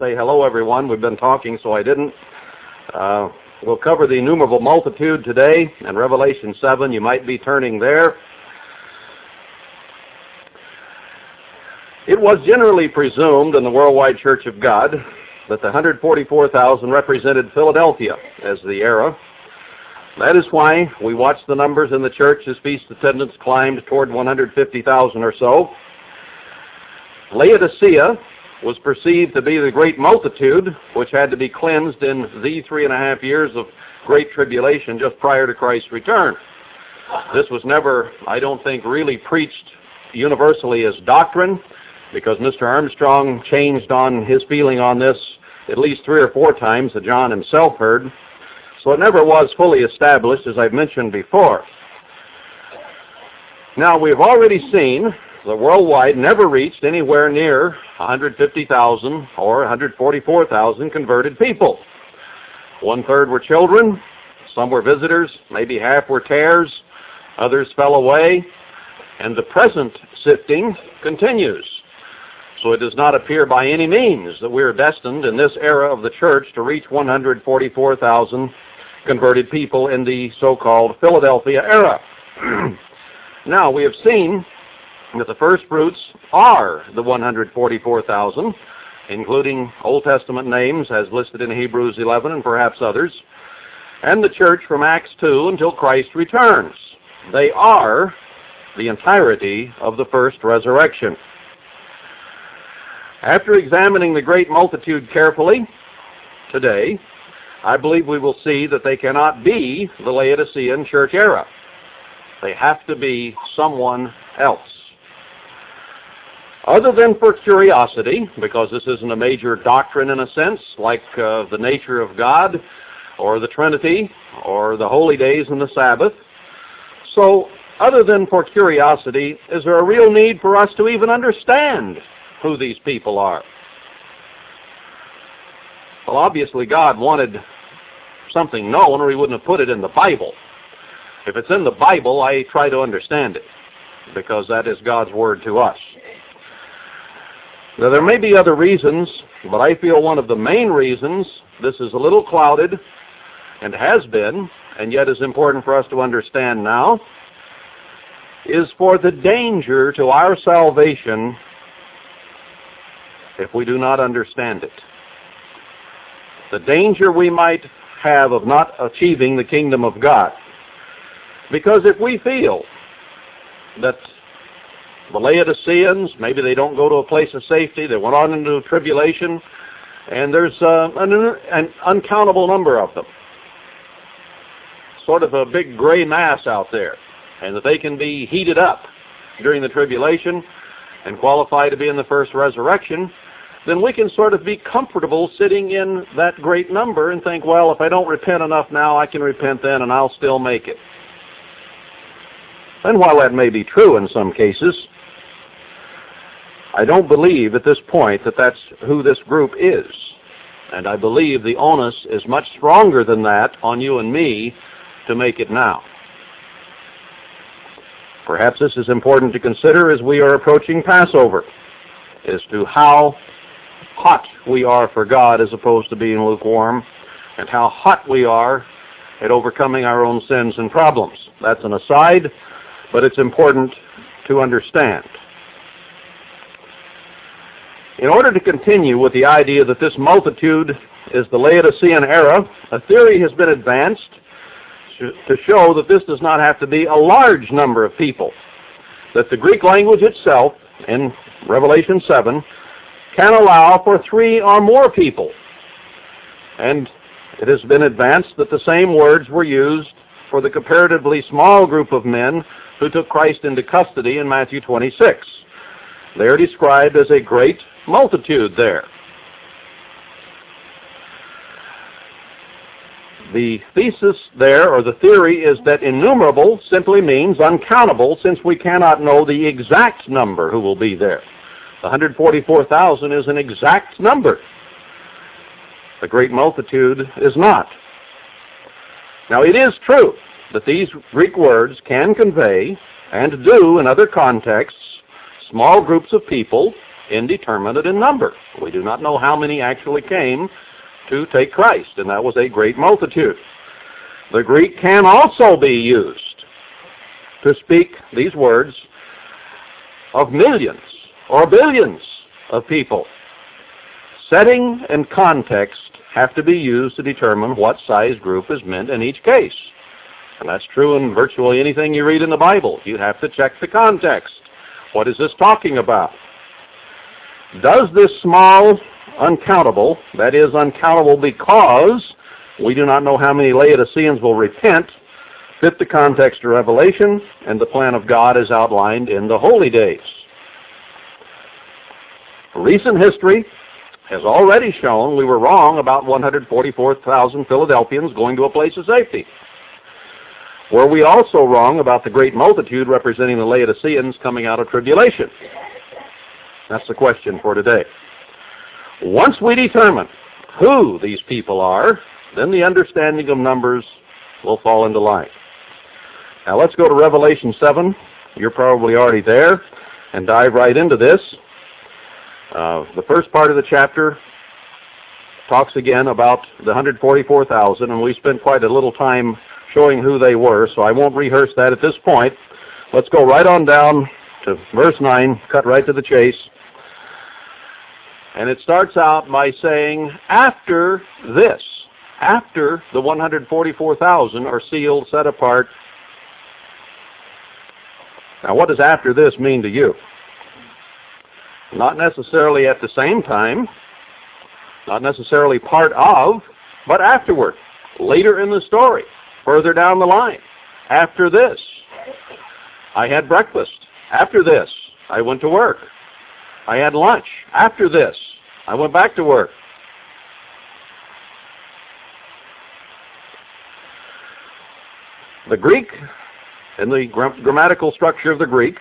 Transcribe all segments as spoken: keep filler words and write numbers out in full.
Say hello, everyone. We've been talking, so I didn't. Uh, we'll cover the innumerable multitude today in Revelation seven. You might be turning there. It was generally presumed in the Worldwide Church of God that the one hundred forty-four thousand represented Philadelphia as the era. That is why we watched the numbers in the church as feast attendance climbed toward one hundred fifty thousand or so. Laodicea was perceived to be the great multitude, which had to be cleansed in the three and a half years of great tribulation just prior to Christ's return. This was never, I don't think, really preached universally as doctrine, because Mister Armstrong changed on his feeling on this at least three or four times that John himself heard. So it never was fully established, as I've mentioned before. Now, we've already seen the worldwide never reached anywhere near one hundred fifty thousand or one hundred forty-four thousand converted people. One-third were children, some were visitors, maybe half were tares, others fell away, and the present sifting continues. So it does not appear by any means that we are destined in this era of the church to reach one hundred forty-four thousand converted people in the so-called Philadelphia era. Now, we have seen that the first fruits are the one hundred forty-four thousand, including Old Testament names as listed in Hebrews eleven and perhaps others, and the church from Acts two until Christ returns. They are the entirety of the first resurrection. After examining the great multitude carefully today, I believe we will see that they cannot be the Laodicean church era. They have to be someone else. Other than for curiosity, because this isn't a major doctrine in a sense, like uh, the nature of God, or the Trinity, or the holy days and the Sabbath. So, other than for curiosity, is there a real need for us to even understand who these people are? Well, obviously God wanted something known, or he wouldn't have put it in the Bible. If it's in the Bible, I try to understand it, because that is God's word to us. Now, there may be other reasons, but I feel one of the main reasons this is a little clouded, and has been, and yet is important for us to understand now, is for the danger to our salvation if we do not understand it. The danger we might have of not achieving the kingdom of God. Because if we feel that the Laodiceans, maybe they don't go to a place of safety, they went on into tribulation, and there's uh, an, an uncountable number of them. Sort of a big gray mass out there, and that they can be heated up during the tribulation and qualify to be in the first resurrection, then we can sort of be comfortable sitting in that great number and think, well, if I don't repent enough now, I can repent then and I'll still make it. And while that may be true in some cases, I don't believe at this point that that's who this group is. And I believe the onus is much stronger than that on you and me to make it now. Perhaps this is important to consider as we are approaching Passover, as to how hot we are for God as opposed to being lukewarm, and how hot we are at overcoming our own sins and problems. That's an aside, but it's important to understand. In order to continue with the idea that this multitude is the Laodicean era, a theory has been advanced to show that this does not have to be a large number of people, that the Greek language itself, in Revelation seven, can allow for three or more people. And it has been advanced that the same words were used for the comparatively small group of men who took Christ into custody in Matthew twenty-six. They are described as a great multitude there. The thesis there, or the theory, is that innumerable simply means uncountable, since we cannot know the exact number who will be there. The one hundred forty-four thousand is an exact number. The great multitude is not. Now, it is true that these Greek words can convey, and do in other contexts, small groups of people indeterminate in number. We do not know how many actually came to take Christ, and that was a great multitude. The Greek can also be used to speak these words of millions or billions of people. Setting and context have to be used to determine what size group is meant in each case. And that's true in virtually anything you read in the Bible. You have to check the context. What is this talking about? Does this small uncountable, that is uncountable because we do not know how many Laodiceans will repent, fit the context of Revelation and the plan of God as outlined in the Holy Days? Recent history has already shown we were wrong about one hundred forty-four thousand Philadelphians going to a place of safety. Were we also wrong about the great multitude representing the Laodiceans coming out of tribulation? That's the question for today. Once we determine who these people are, then the understanding of numbers will fall into line. Now let's go to Revelation seven. You're probably already there, and dive right into this. Uh, the first part of the chapter talks again about the one hundred forty-four thousand, and we spent quite a little time showing who they were, so I won't rehearse that at this point. Let's go right on down to verse nine, cut right to the chase. And it starts out by saying, after this, after the one hundred forty-four thousand are sealed, set apart. Now what does after this mean to you? Not necessarily at the same time, not necessarily part of, but afterward, later in the story, further down the line. After this, I had breakfast. After this, I went to work. I had lunch. After this, I went back to work. The Greek, in the gram- grammatical structure of the Greek,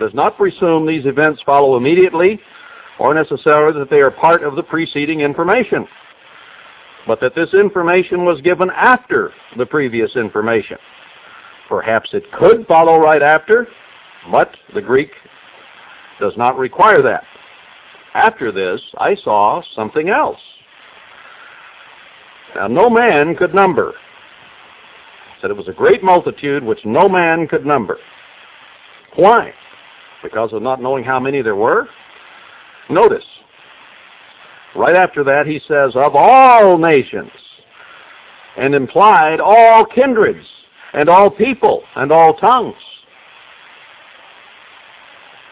does not presume these events follow immediately or necessarily that they are part of the preceding information, but that this information was given after the previous information. Perhaps it could follow right after, but the Greek does not require that. After this, I saw something else. Now, no man could number. It said it was a great multitude which no man could number. Why? Because of not knowing how many there were? Notice, right after that he says, of all nations, and implied all kindreds, and all people, and all tongues.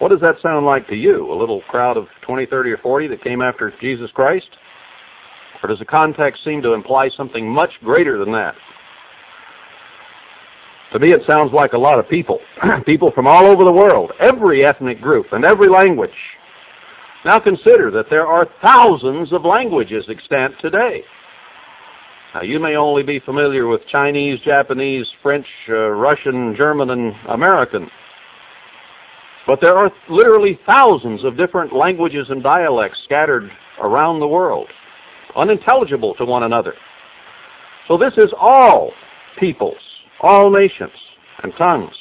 What does that sound like to you? A little crowd of twenty, thirty, or forty that came after Jesus Christ? Or does the context seem to imply something much greater than that? To me, it sounds like a lot of people, people from all over the world, every ethnic group and every language. Now consider that there are thousands of languages extant today. Now, you may only be familiar with Chinese, Japanese, French, uh, Russian, German, and American, but there are literally thousands of different languages and dialects scattered around the world, unintelligible to one another. So this is all peoples, all nations and tongues.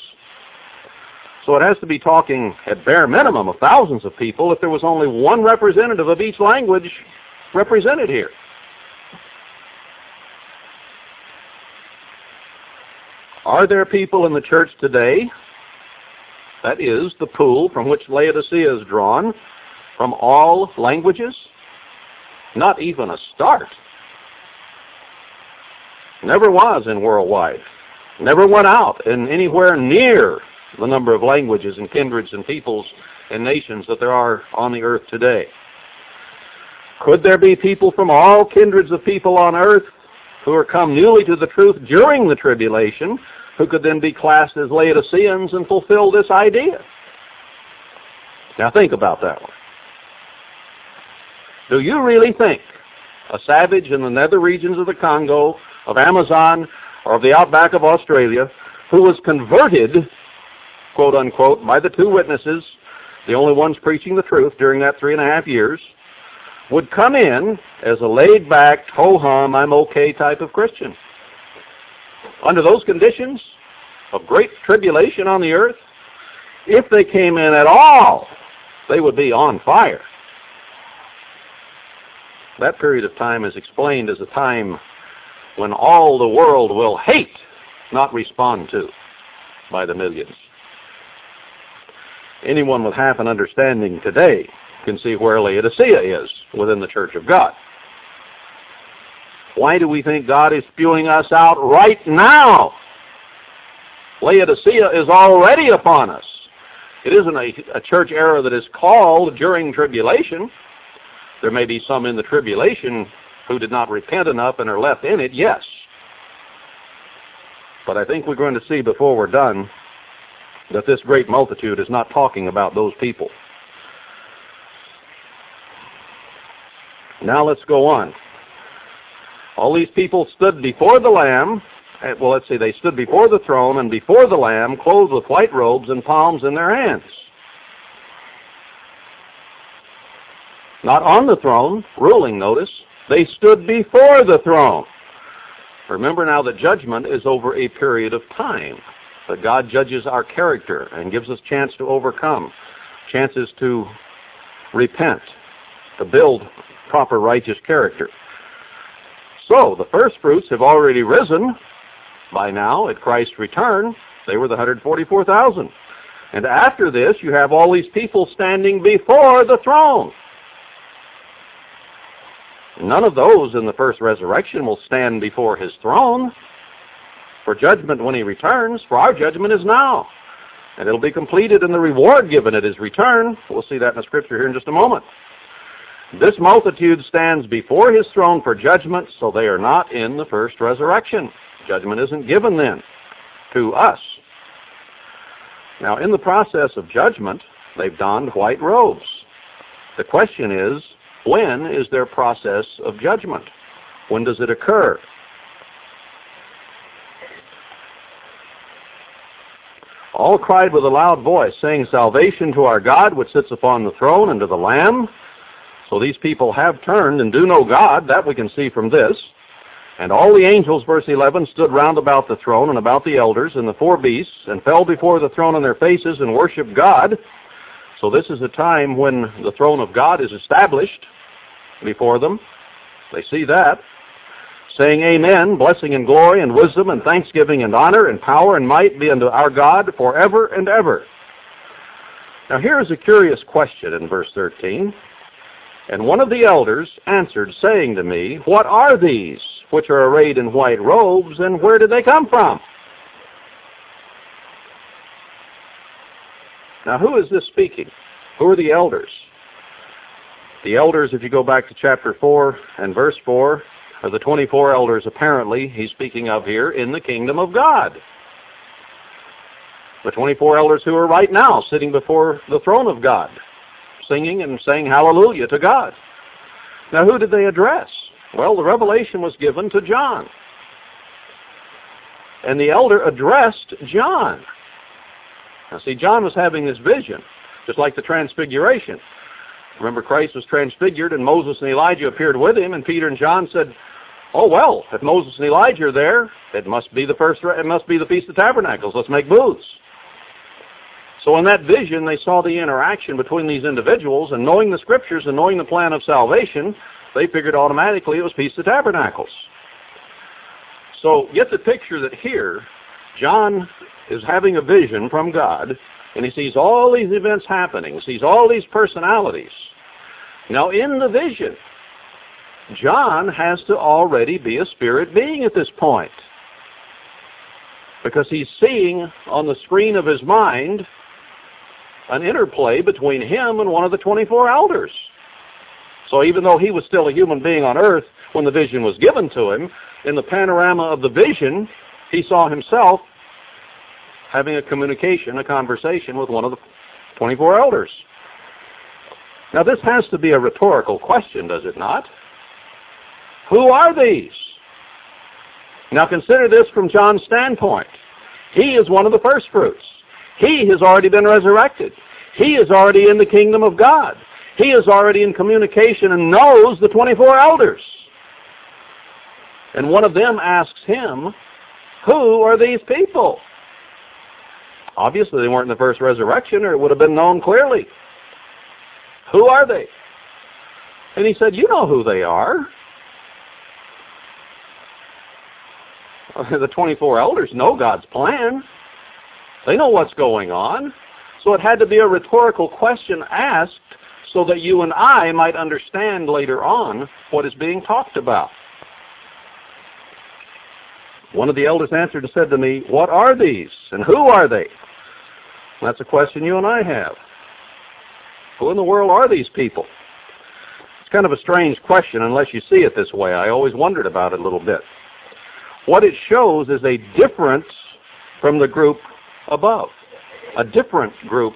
So it has to be talking at bare minimum of thousands of people if there was only one representative of each language represented here. Are there people in the church today, that is the pool from which Laodicea is drawn, from all languages? Not even a start. Never was in worldwide. Never went out in anywhere near the number of languages and kindreds and peoples and nations that there are on the earth today. Could there be people from all kindreds of people on earth who are come newly to the truth during the tribulation, who could then be classed as Laodiceans and fulfill this idea? Now think about that one. Do you really think a savage in the nether regions of the Congo, of Amazon, or of the outback of Australia, who was converted, quote unquote, by the two witnesses, the only ones preaching the truth during that three and a half years, would come in as a laid-back, ho-hum, I'm okay type of Christian? Under those conditions of great tribulation on the earth, if they came in at all, they would be on fire. That period of time is explained as a time when all the world will hate, not respond to, by the millions. Anyone with half an understanding today can see where Laodicea is within the Church of God. Why do we think God is spewing us out right now? Laodicea is already upon us. It isn't a, a church era that is called during tribulation. There may be some in the tribulation who did not repent enough and are left in it, yes. But I think we're going to see before we're done that this great multitude is not talking about those people. Now let's go on. All these people stood before the Lamb. Well, let's see, they stood before the throne and before the Lamb, clothed with white robes and palms in their hands. Not on the throne, ruling, notice. They stood before the throne. Remember now that judgment is over a period of time. But God judges our character and gives us chance to overcome, chances to repent, to build proper righteous character. So the first fruits have already risen. By now, at Christ's return, they were the one hundred forty-four thousand. And after this, you have all these people standing before the throne. None of those in the first resurrection will stand before his throne for judgment when he returns, for our judgment is now. And it'll be completed in the reward given at his return. We'll see that in the scripture here in just a moment. This multitude stands before his throne for judgment, so they are not in the first resurrection. Judgment isn't given then to us. Now, in the process of judgment, they've donned white robes. The question is, when is their process of judgment? When does it occur? All cried with a loud voice, saying, "Salvation to our God, which sits upon the throne, and to the Lamb." So these people have turned and do know God. That we can see from this. And all the angels, verse eleven, stood round about the throne and about the elders and the four beasts, and fell before the throne on their faces and worshiped God. So this is a time when the throne of God is established before them. They see that. Saying, "Amen, blessing and glory and wisdom and thanksgiving and honor and power and might be unto our God forever and ever." Now here is a curious question in verse thirteen. "And one of the elders answered, saying to me, What are these which are arrayed in white robes, and where did they come from?" Now, who is this speaking? Who are the elders? The elders, if you go back to chapter four and verse four, are the twenty-four elders, apparently, he's speaking of here in the kingdom of God. The twenty-four elders who are right now sitting before the throne of God, singing and saying hallelujah to God. Now, who did they address? Well, the revelation was given to John. And the elder addressed John. Now, see, John was having this vision, just like the transfiguration. Remember, Christ was transfigured, and Moses and Elijah appeared with him, and Peter and John said, "Oh, well, if Moses and Elijah are there, it must be the first. It must be the Feast of Tabernacles. Let's make booths." So in that vision, they saw the interaction between these individuals, and knowing the Scriptures and knowing the plan of salvation, they figured automatically it was Feast of Tabernacles. So get the picture that here, John is having a vision from God, and he sees all these events happening, sees all these personalities. Now in the vision, John has to already be a spirit being at this point, because he's seeing on the screen of his mind an interplay between him and one of the twenty-four elders. So even though he was still a human being on earth when the vision was given to him, in the panorama of the vision, he saw himself having a communication, a conversation with one of the twenty-four elders. Now this has to be a rhetorical question, does it not? Who are these? Now consider this from John's standpoint. He is one of the first fruits. He has already been resurrected. He is already in the kingdom of God. He is already in communication and knows the twenty-four elders. And one of them asks him, "Who are these people?" Obviously, they weren't in the first resurrection, or it would have been known clearly. Who are they? And he said, you know who they are. The twenty-four elders know God's plan. They know what's going on. So it had to be a rhetorical question asked so that you and I might understand later on what is being talked about. One of the elders answered and said to me, what are these and who are they? That's a question you and I have. Who in the world are these people? It's kind of a strange question unless you see it this way. I always wondered about it a little bit. What it shows is a difference from the group above, a different group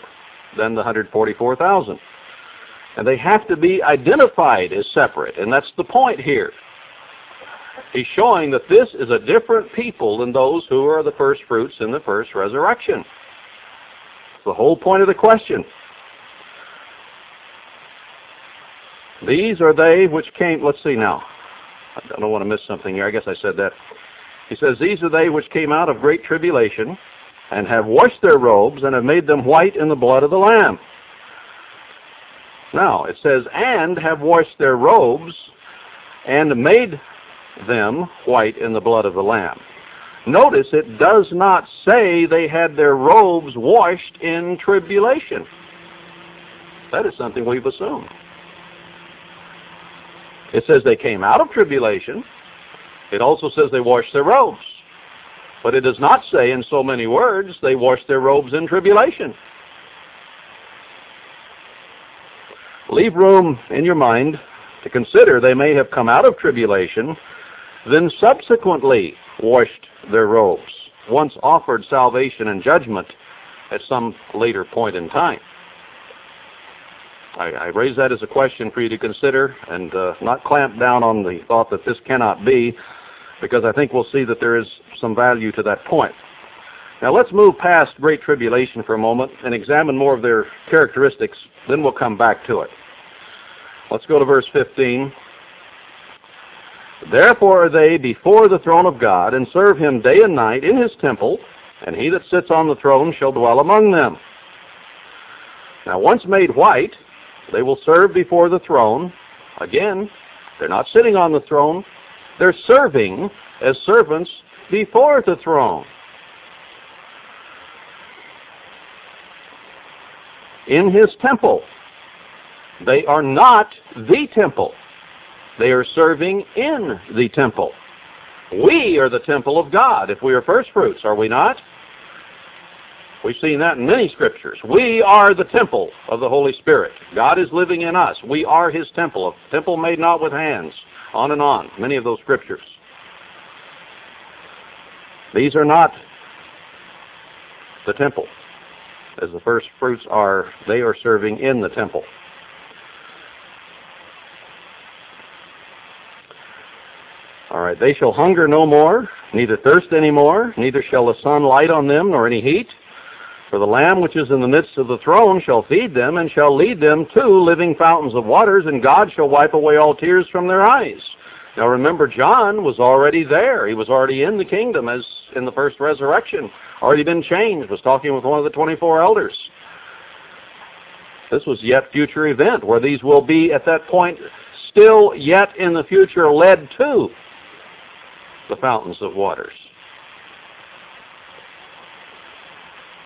than the one hundred forty-four thousand. And they have to be identified as separate, and that's the point here. He's showing that this is a different people than those who are the first fruits in the first resurrection. That's the whole point of the question. These are they which came, let's see now. I don't want to miss something here. I guess I said that. He says, these are they which came out of great tribulation and have washed their robes and have made them white in the blood of the Lamb. Now, it says, and have washed their robes and made them white in the blood of the Lamb. Notice it does not say they had their robes washed in tribulation. That is something we've assumed. It says they came out of tribulation. It also says they washed their robes. But it does not say in so many words they washed their robes in tribulation. Leave room in your mind to consider they may have come out of tribulation, then subsequently washed their robes, once offered salvation and judgment at some later point in time. I, I raise that as a question for you to consider and uh, not clamp down on the thought that this cannot be, because I think we'll see that there is some value to that point. Now let's move past Great Tribulation for a moment and examine more of their characteristics, then we'll come back to it. Let's go to verse fifteen. Therefore are they before the throne of God, and serve him day and night in his temple, and he that sits on the throne shall dwell among them. Now once made white, they will serve before the throne. Again, they're not sitting on the throne. They're serving as servants before the throne. In his temple. They are not the temple. They are serving in the temple. We are the temple of God if we are first fruits, are we not? We've seen that in many scriptures. We are the temple of the Holy Spirit. God is living in us. We are his temple, a temple made not with hands. On and on, many of those scriptures. These are not the temple. As the first fruits are, they are serving in the temple. All right, they shall hunger no more, neither thirst any more, neither shall the sun light on them, nor any heat. For the Lamb which is in the midst of the throne shall feed them, and shall lead them to living fountains of waters, and God shall wipe away all tears from their eyes. Now remember, John was already there. He was already in the kingdom as in the first resurrection, already been changed, was talking with one of the twenty-four elders. This was yet future event, where these will be at that point still yet in the future led to the fountains of waters.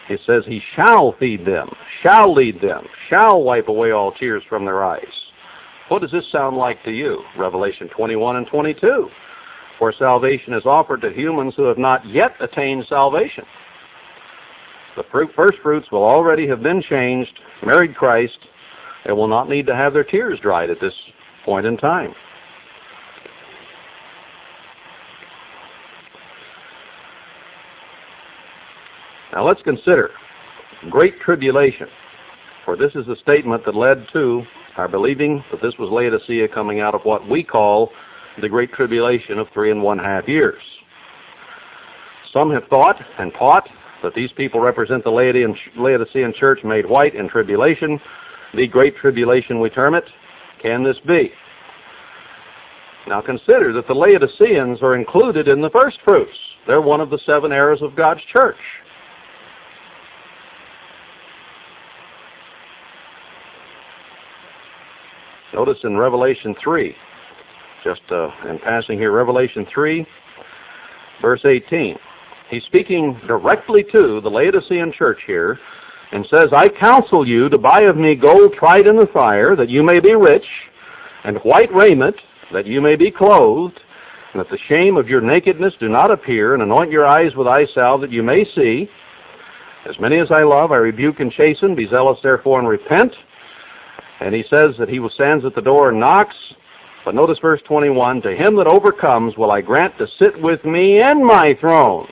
He says he shall feed them, shall lead them, shall wipe away all tears from their eyes. What does this sound like to you? Revelation twenty-one and twenty-two, where salvation is offered to humans who have not yet attained salvation. The fruit, first fruits will already have been changed, married Christ, and will not need to have their tears dried at this point in time. Now let's consider Great Tribulation, for this is a statement that led to our believing that this was Laodicea coming out of what we call the Great Tribulation of three and one half years. Some have thought and taught that these people represent the Laodicean church made white in tribulation, the Great Tribulation we term it. Can this be? Now consider that the Laodiceans are included in the first fruits. They're one of the seven eras of God's church. Notice in Revelation three, just uh, in passing here, Revelation three, verse eighteen. He's speaking directly to the Laodicean church here and says, I counsel you to buy of me gold tried in the fire, that you may be rich, and white raiment, that you may be clothed, and that the shame of your nakedness do not appear, and anoint your eyes with eye salve, that you may see. As many as I love, I rebuke and chasten. Be zealous, therefore, and repent. And he says that he stands at the door and knocks. But notice verse twenty-one, to him that overcomes will I grant to sit with me in my throne,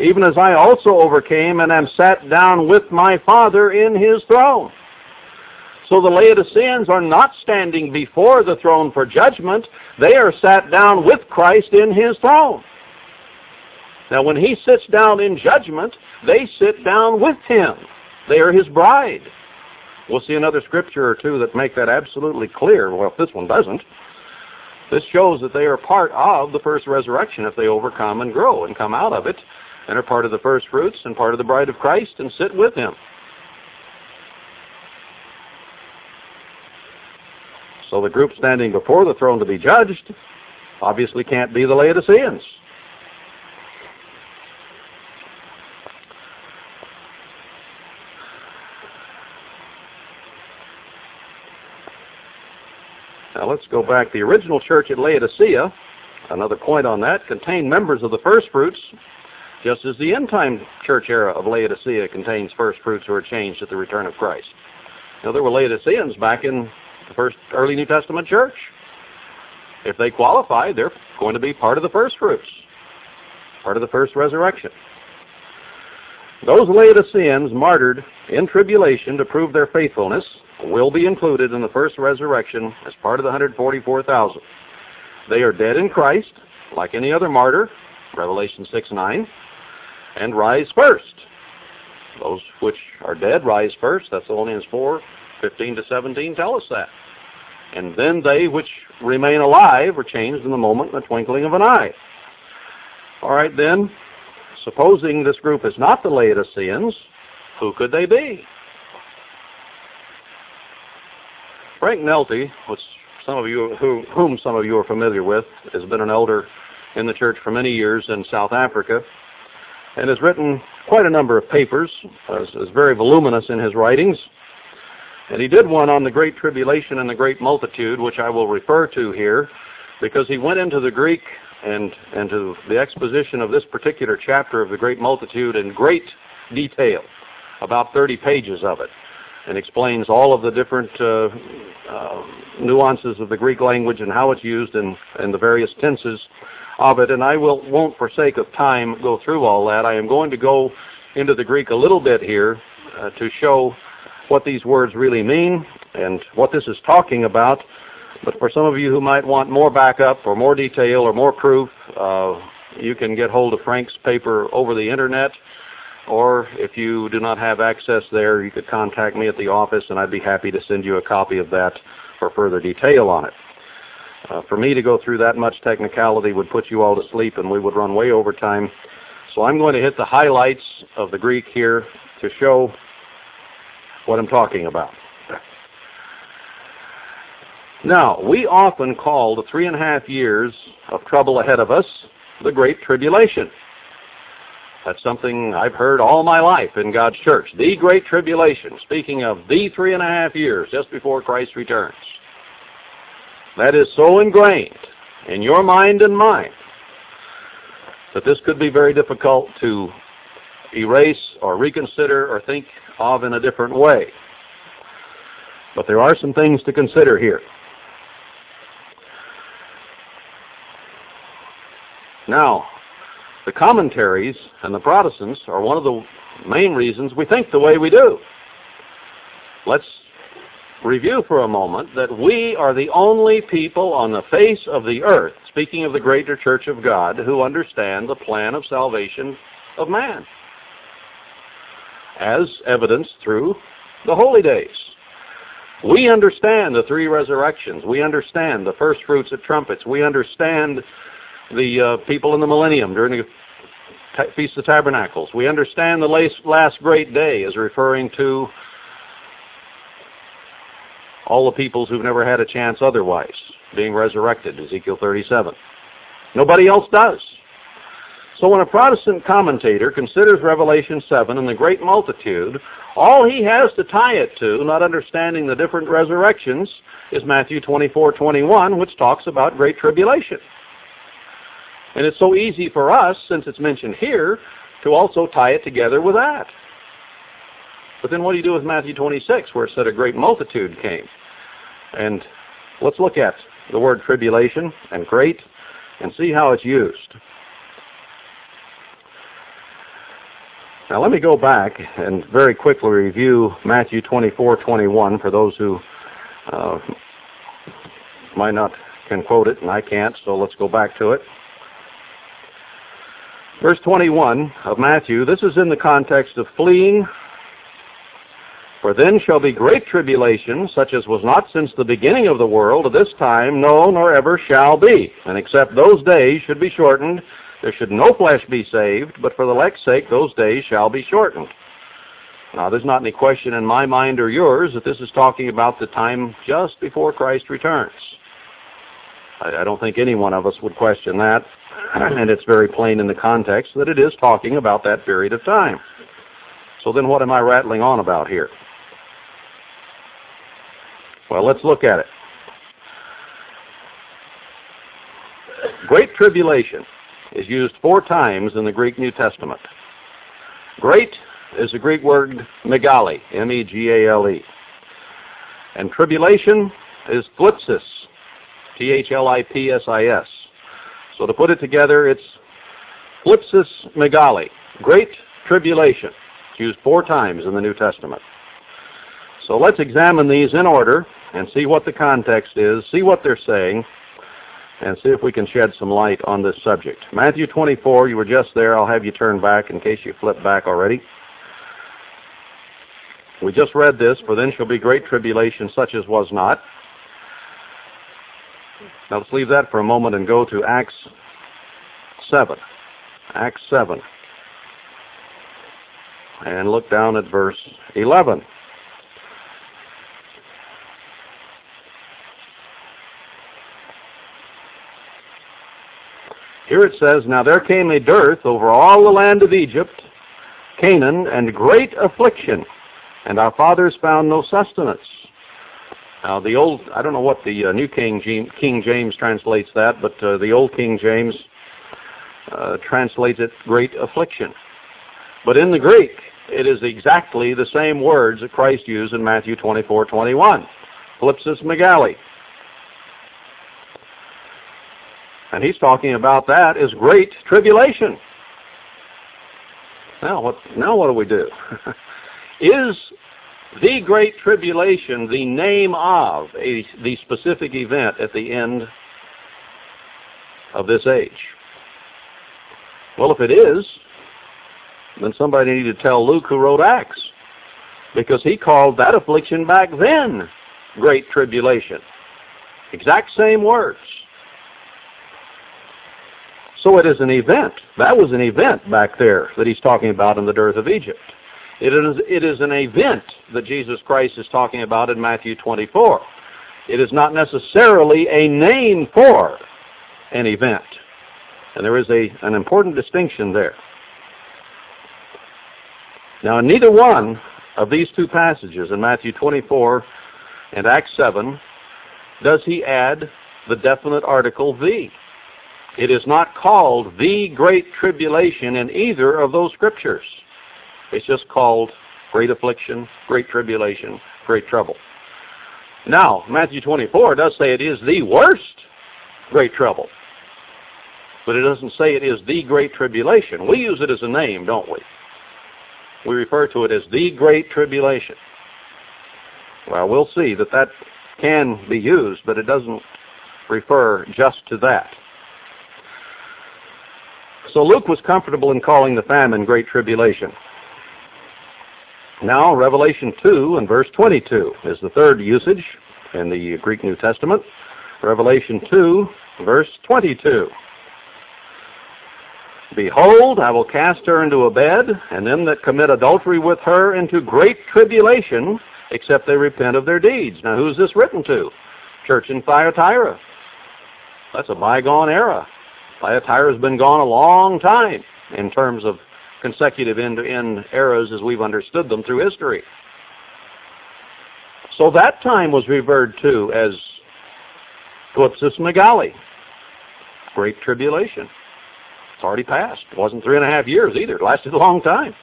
even as I also overcame and am sat down with my Father in his throne. So the Laodiceans are not standing before the throne for judgment. They are sat down with Christ in his throne. Now when he sits down in judgment, they sit down with him. They are his bride. We'll see another scripture or two that make that absolutely clear. Well, if this one doesn't, this shows that they are part of the first resurrection if they overcome and grow and come out of it, and are part of the first fruits and part of the bride of Christ and sit with him. So the group standing before the throne to be judged obviously can't be the Laodiceans. Now let's go back. The original church at Laodicea, another point on that, contained members of the first fruits, just as the end-time church era of Laodicea contains first fruits who are changed at the return of Christ. Now, there were Laodiceans back in the first early New Testament church. If they qualify, they're going to be part of the first fruits, part of the first resurrection. Those Laodiceans martyred in tribulation to prove their faithfulness will be included in the first resurrection as part of the one hundred forty-four thousand. They are dead in Christ, like any other martyr, Revelation six nine, and rise first. Those which are dead rise first. Thessalonians four fifteen to seventeen tell us that. And then they which remain alive are changed in the moment, in the twinkling of an eye. All right, then, supposing this group is not the Laodiceans, who could they be? Frank Nelte, which some of you, who, whom some of you are familiar with, has been an elder in the church for many years in South Africa, and has written quite a number of papers, uh, is very voluminous in his writings. And he did one on the Great Tribulation and the Great Multitude, which I will refer to here, because he went into the Greek and, and to the exposition of this particular chapter of the Great Multitude in great detail, about thirty pages of it, and explains all of the different uh, uh, nuances of the Greek language and how it's used and, and the various tenses of it, and I will, won't, for sake of time, go through all that. I am going to go into the Greek a little bit here uh, to show what these words really mean and what this is talking about. But for some of you who might want more backup or more detail or more proof, uh, you can get hold of Frank's paper over the internet, or if you do not have access there, you could contact me at the office, and I'd be happy to send you a copy of that for further detail on it. Uh, for me to go through that much technicality would put you all to sleep, and we would run way over time. So I'm going to hit the highlights of the Greek here to show what I'm talking about. Now, we often call the three and a half years of trouble ahead of us the Great Tribulation. That's something I've heard all my life in God's church. The Great Tribulation, speaking of the three and a half years just before Christ returns. That is so ingrained in your mind and mine that this could be very difficult to erase or reconsider or think of in a different way. But there are some things to consider here. Now, the commentaries and the Protestants are one of the main reasons we think the way we do. Let's review for a moment that we are the only people on the face of the earth, speaking of the greater church of God, who understand the plan of salvation of man, as evidenced through the holy days. We understand the three resurrections. We understand the first fruits of trumpets. We understand the uh, people in the millennium during the Feast of Tabernacles. We understand the last, last great day as referring to all the peoples who've never had a chance otherwise, being resurrected, Ezekiel thirty-seven. Nobody else does. So when a Protestant commentator considers Revelation seven and the great multitude, all he has to tie it to, not understanding the different resurrections, is Matthew twenty-four twenty-one, which talks about great tribulation. And it's so easy for us, since it's mentioned here, to also tie it together with that. But then what do you do with Matthew twenty-six, where it said a great multitude came? And let's look at the word tribulation and great and see how it's used. Now let me go back and very quickly review Matthew twenty-four twenty-one for those who uh, might not can quote it, and I can't, so let's go back to it. Verse twenty-one of Matthew, this is in the context of fleeing. For then shall be great tribulation, such as was not since the beginning of the world, at this time, no, nor ever shall be. And except those days should be shortened, there should no flesh be saved, but for the elect's sake those days shall be shortened. Now, there's not any question in my mind or yours that this is talking about the time just before Christ returns. I, I don't think any one of us would question that, and it's very plain in the context that it is talking about that period of time. So then what am I rattling on about here? Well, let's look at it. Great tribulation is used four times in the Greek New Testament. Great is the Greek word megale, M E G A L E. And tribulation is thlipsis, T H L I P S I S. So to put it together, it's thlipsis megale, great tribulation. It's used four times in the New Testament. So let's examine these in order and see what the context is, see what they're saying, and see if we can shed some light on this subject. Matthew twenty-four, you were just there. I'll have you turn back in case you flipped back already. We just read this, for then shall be great tribulation such as was not. Now let's leave that for a moment and go to Acts seven. Acts seven. And look down at verse eleven. Here it says, now there came a dearth over all the land of Egypt, Canaan, and great affliction, and our fathers found no sustenance. Now the old, I don't know what the uh, New King James, King James translates that, but uh, the old King James uh, translates it great affliction. But in the Greek, it is exactly the same words that Christ used in Matthew twenty-four twenty-one, thlipsis megale. And he's talking about that as great tribulation. Now what, now what do we do? Is the great tribulation the name of a, the specific event at the end of this age? Well, if it is, then somebody needed to tell Luke who wrote Acts, because he called that affliction back then great tribulation. Exact same words. So it is an event. That was an event back there that he's talking about in the dearth of Egypt. It is, it is an event that Jesus Christ is talking about in Matthew twenty-four. It is not necessarily a name for an event. And there is a, an important distinction there. Now, in neither one of these two passages, in Matthew twenty-four and Acts seven, does he add the definite article the. It is not called the Great Tribulation in either of those scriptures. It's just called great affliction, great tribulation, great trouble. Now, Matthew twenty-four does say it is the worst great trouble, but it doesn't say it is the Great Tribulation. We use it as a name, don't we? We refer to it as the Great Tribulation. Well, we'll see that that can be used, but it doesn't refer just to that. So Luke was comfortable in calling the famine Great Tribulation. Now, Revelation two and verse twenty-two is the third usage in the Greek New Testament. Revelation two, verse twenty-two. Behold, I will cast her into a bed, and them that commit adultery with her into great tribulation, except they repent of their deeds. Now, who's this written to? Church in Thyatira. That's a bygone era. Thyatira's been gone a long time in terms of consecutive end-to-end eras as we've understood them through history. So that time was referred to as Ellipsis Megali, Great Tribulation. It's already passed. It wasn't three and a half years either. It lasted a long time.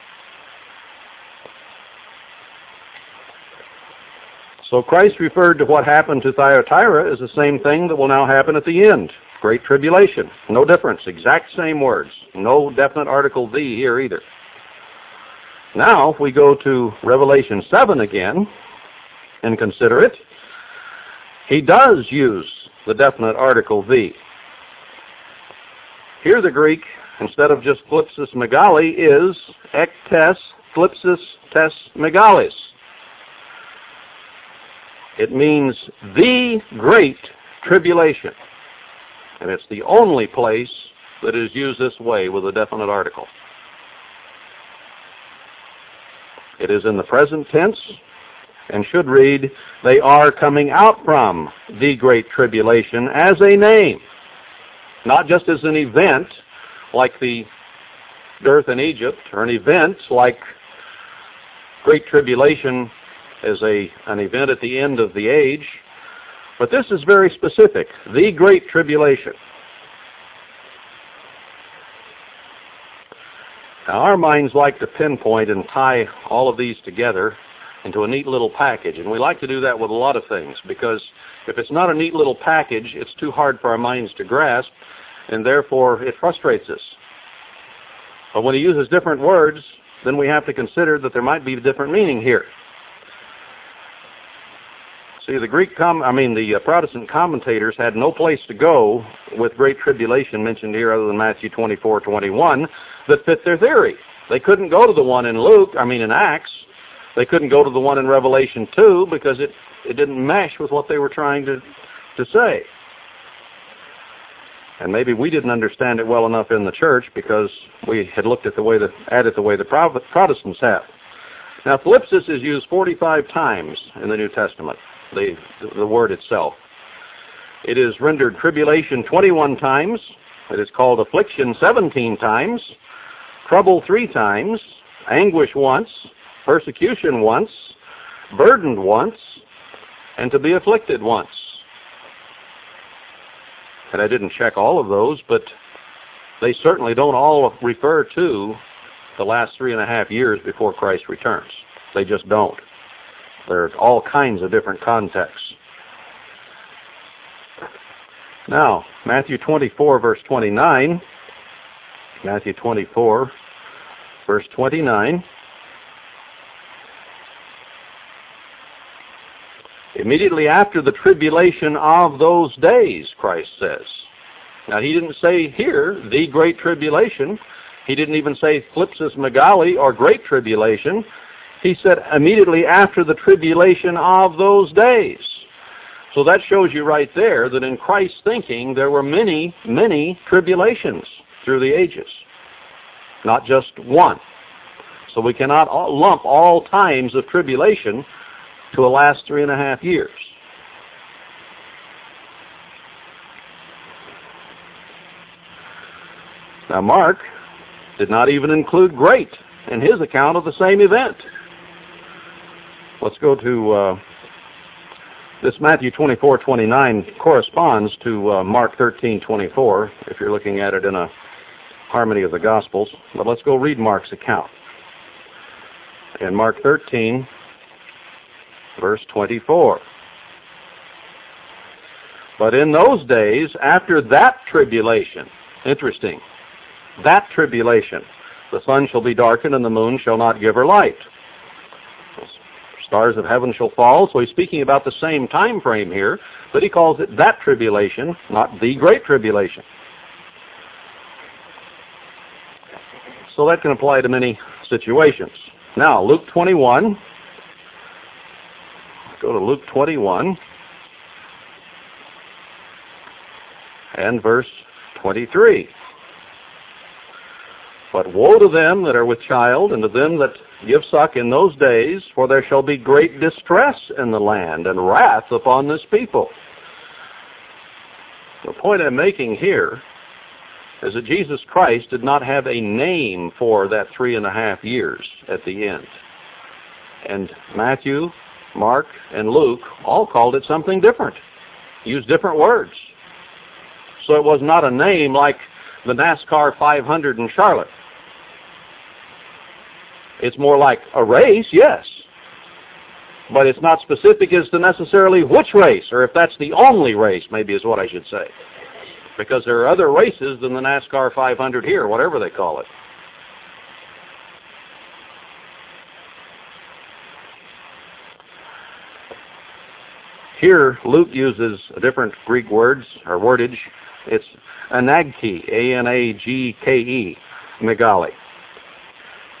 So Christ referred to what happened to Thyatira as the same thing that will now happen at the end. Great Tribulation. No difference. Exact same words. No definite article the here either. Now, if we go to Revelation seven again and consider it, he does use the definite article the. Here the Greek, instead of just ellipsis megali, is ek tes ellipsis tes megalis. It means the Great Tribulation. And it's the only place that is used this way with a definite article. It is in the present tense and should read, they are coming out from the Great Tribulation as a name, not just as an event like the dearth in Egypt or an event like Great Tribulation as a, an event at the end of the age, but this is very specific, the Great Tribulation. Now our minds like to pinpoint and tie all of these together into a neat little package, and we like to do that with a lot of things, because if it's not a neat little package, it's too hard for our minds to grasp, and therefore it frustrates us. But when he uses different words, then we have to consider that there might be a different meaning here. See, the Greek, com- I mean, the uh, Protestant commentators had no place to go with Great Tribulation mentioned here other than Matthew twenty-four twenty-one that fit their theory. They couldn't go to the one in Luke, I mean in Acts. They couldn't go to the one in Revelation two because it, it didn't mesh with what they were trying to, to say. And maybe we didn't understand it well enough in the church because we had looked at the way the, at it the way the Pro- Protestants have. Now, ellipsis is used forty-five times in the New Testament. The, the word itself. It is rendered tribulation twenty-one times. It is called affliction seventeen times, trouble three times, anguish once, persecution once, burdened once, and to be afflicted once. And I didn't check all of those, but they certainly don't all refer to the last three and a half years before Christ returns. They just don't. There are all kinds of different contexts. Now, Matthew twenty-four, verse twenty-nine. Matthew twenty-four, verse twenty-nine. Immediately after the tribulation of those days, Christ says. Now, he didn't say here, the Great Tribulation. He didn't even say ellipsis megali or Great Tribulation. He said, immediately after the tribulation of those days. So that shows you right there that in Christ's thinking, there were many, many tribulations through the ages, not just one. So we cannot lump all times of tribulation to the last three and a half years. Now, Mark did not even include great in his account of the same event. Let's go to, uh, this Matthew twenty-four twenty-nine corresponds to uh, Mark thirteen twenty-four, if you're looking at it in a harmony of the Gospels. But let's go read Mark's account. In Mark thirteen, verse twenty-four. But in those days, after that tribulation, interesting, that tribulation, the sun shall be darkened and the moon shall not give her light. Stars of heaven shall fall. So he's speaking about the same time frame here, but he calls it that tribulation, not the Great Tribulation. So that can apply to many situations. Now, Luke twenty-one. Go to Luke twenty-one and verse twenty-three. But woe to them that are with child, and to them that give suck in those days, for there shall be great distress in the land, and wrath upon this people. The point I'm making here is that Jesus Christ did not have a name for that three and a half years at the end. And Matthew, Mark, and Luke all called it something different, used different words. So it was not a name like the NASCAR five hundred in Charlotte. It's more like a race, yes, but it's not specific as to necessarily which race, or if that's the only race, maybe is what I should say, because there are other races than the NASCAR five hundred here, whatever they call it. Here, Luke uses different Greek words, or wordage. It's anagke, A N A G K E, megale.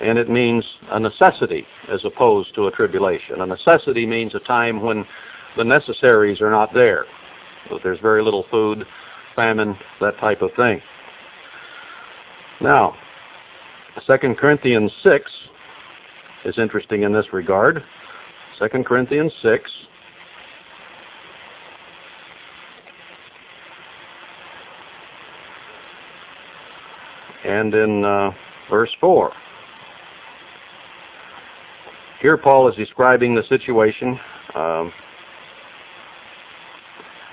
And it means a necessity as opposed to a tribulation. A necessity means a time when the necessaries are not there. So there's very little food, famine, that type of thing. Now, Second Corinthians six is interesting in this regard. Second Corinthians six. And in uh, verse four. Here Paul is describing the situation, um,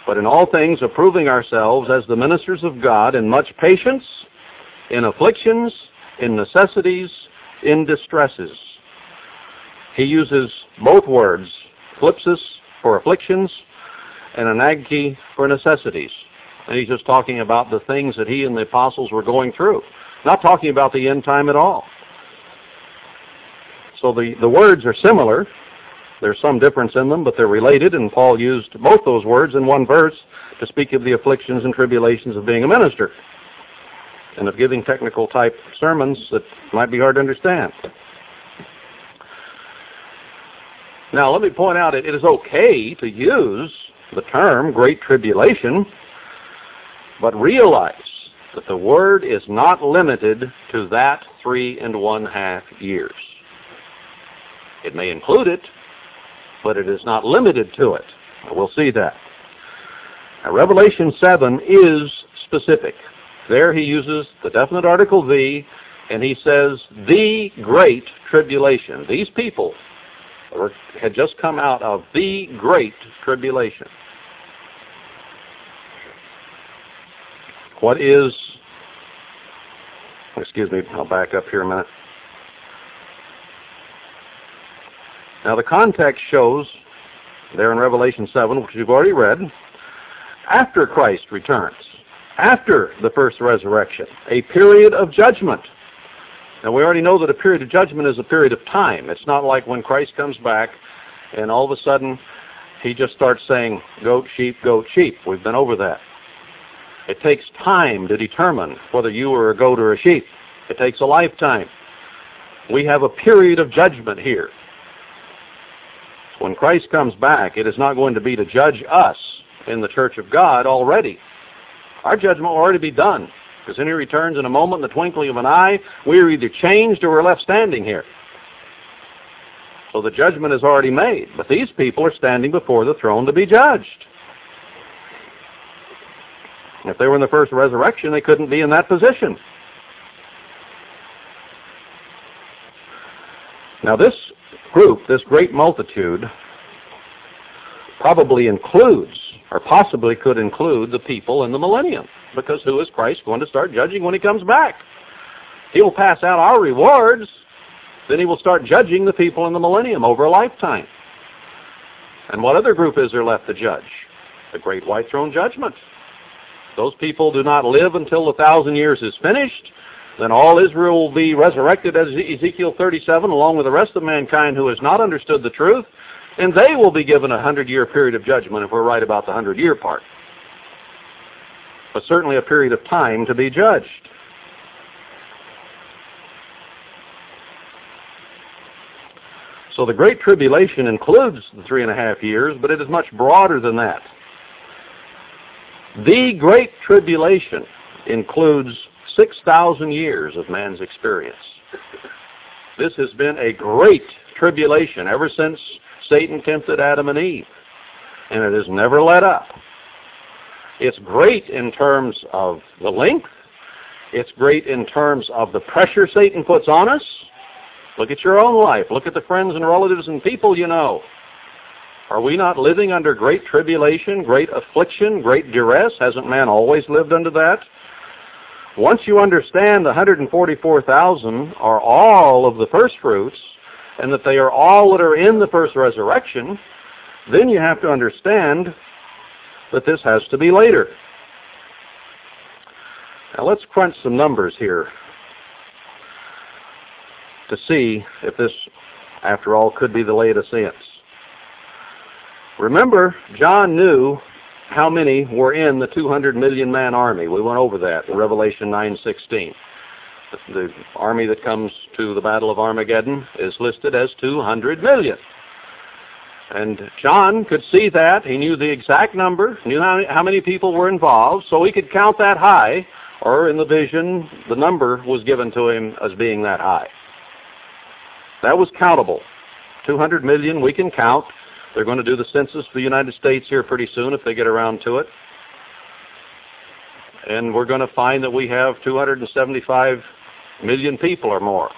but in all things approving ourselves as the ministers of God in much patience, in afflictions, in necessities, in distresses. He uses both words, phlipsis for afflictions and anagke for necessities. And he's just talking about the things that he and the apostles were going through, not talking about the end time at all. So the, the words are similar. There's some difference in them, but they're related, and Paul used both those words in one verse to speak of the afflictions and tribulations of being a minister and of giving technical type sermons that might be hard to understand. Now, let me point out, it, it is okay to use the term great tribulation, but realize that the word is not limited to that three and one half years. It may include it, but it is not limited to it. We'll see that. Now, Revelation seven is specific. There he uses the definite article the, and he says, the great tribulation. These people were, had just come out of the great tribulation. What is, excuse me, I'll back up here a minute. Now, the context shows there in Revelation seven, which you've already read, after Christ returns, after the first resurrection, a period of judgment. Now, we already know that a period of judgment is a period of time. It's not like when Christ comes back and all of a sudden he just starts saying, goat, sheep, goat, sheep. We've been over that. It takes time to determine whether you are a goat or a sheep. It takes a lifetime. We have a period of judgment here. When Christ comes back, it is not going to be to judge us in the church of God already. Our judgment will already be done, because when he returns in a moment, in the twinkling of an eye, we are either changed or we're left standing here. So the judgment is already made, but these people are standing before the throne to be judged. If they were in the first resurrection, they couldn't be in that position. Now, this group, this great multitude, probably includes, or possibly could include, the people in the millennium, because who is Christ going to start judging when he comes back? He will pass out our rewards, then he will start judging the people in the millennium over a lifetime. And what other group is there left to judge? The Great White Throne Judgment. Those people do not live until the thousand years is finished. Then all Israel will be resurrected as Ezekiel thirty-seven, along with the rest of mankind who has not understood the truth, and they will be given a hundred-year period of judgment, if we're right about the hundred-year part. But certainly a period of time to be judged. So the Great Tribulation includes the three and a half years, but it is much broader than that. The Great Tribulation includes six thousand years of man's experience. This has been a great tribulation ever since Satan tempted Adam and Eve, and it has never let up. It's great in terms of the length. It's great in terms of the pressure Satan puts on us. Look at your own life. Look at the friends and relatives and people you know. Are we not living under great tribulation, great affliction, great duress? Hasn't man always lived under that? Once you understand the one hundred forty-four thousand are all of the first fruits, and that they are all that are in the first resurrection, then you have to understand that this has to be later. Now let's crunch some numbers here to see if this, after all, could be the Laodiceans. Remember, John knew how many were in the two hundred million man army. We went over that in Revelation nine sixteen. The, the army that comes to the Battle of Armageddon is listed as two hundred million. And John could see that. He knew the exact number, knew how, how many people were involved, so he could count that high, or in the vision, the number was given to him as being that high. That was countable. two hundred million we can count. They're going to do the census for the United States here pretty soon if they get around to it. And we're going to find that we have two hundred seventy-five million people or more.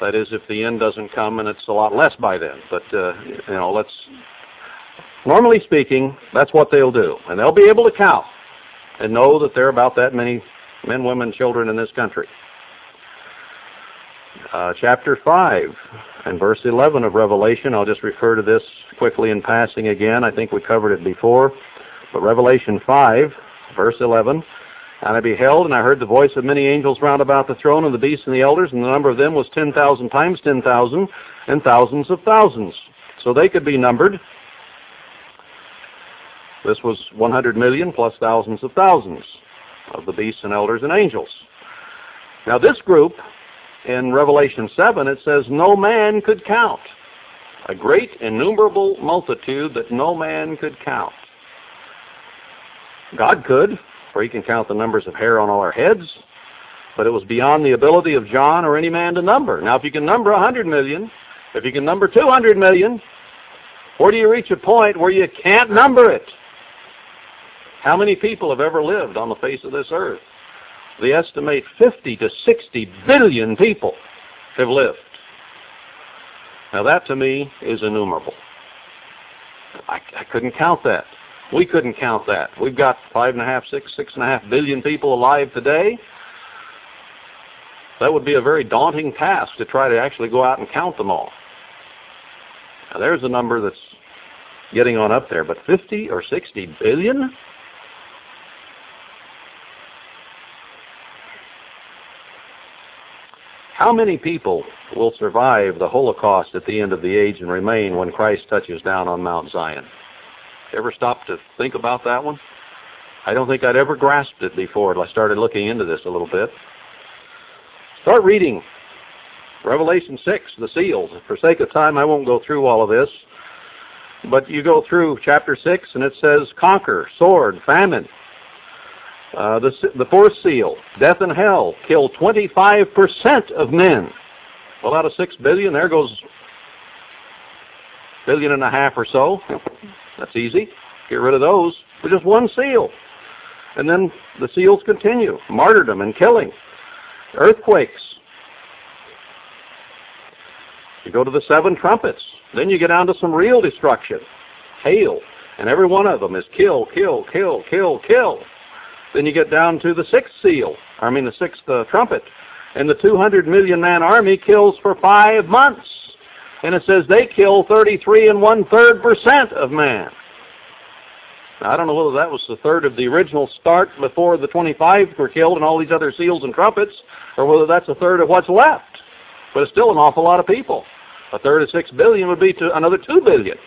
That is, if the end doesn't come, and it's a lot less by then. But, uh, you know, let's... Normally speaking, that's what they'll do. And they'll be able to count and know that there are about that many men, women, children in this country. Uh, chapter five and verse eleven of Revelation, I'll just refer to this quickly in passing again. I think we covered it before. But Revelation five, verse eleven, and I beheld, and I heard the voice of many angels round about the throne, and the beasts and the elders, and the number of them was ten thousand times ten thousand, and thousands of thousands. So they could be numbered. This was one hundred million plus thousands of thousands of the beasts and elders and angels. Now this group, in Revelation seven, it says no man could count. A great innumerable multitude that no man could count. God could, for he can count the numbers of hair on all our heads, but it was beyond the ability of John or any man to number. Now, if you can number one hundred million, if you can number two hundred million, where do you reach a point where you can't number it? How many people have ever lived on the face of this earth? They estimate fifty to sixty billion people have lived. Now, that to me is innumerable. I, I couldn't count that. We couldn't count that. We've got five and a half, six, six and a half billion people alive today. That would be a very daunting task to try to actually go out and count them all. Now, there's a number that's getting on up there, but fifty or sixty billion? How many people will survive the Holocaust at the end of the age and remain when Christ touches down on Mount Zion? Ever stop to think about that one? I don't think I'd ever grasped it before until I started looking into this a little bit. Start reading Revelation six, the seals. For sake of time, I won't go through all of this. But you go through chapter six, and it says conquer, sword, famine. Uh, the, the fourth seal, death and hell, kill twenty-five percent of men. Well, out of six billion, there goes a billion and a half or so. That's easy. Get rid of those with just one seal. And then the seals continue. Martyrdom and killing. Earthquakes. You go to the seven trumpets. Then you get down to some real destruction. Hail. And every one of them is kill, kill, kill, kill, kill. Then you get down to the sixth seal. I mean the sixth uh, trumpet. And the two hundred million man army kills for five months. And it says they kill thirty-three and one-third percent of man. Now, I don't know whether that was the third of the original start before the twenty-five were killed and all these other seals and trumpets, or whether that's a third of what's left. But it's still an awful lot of people. A third of six billion would be to another two billion.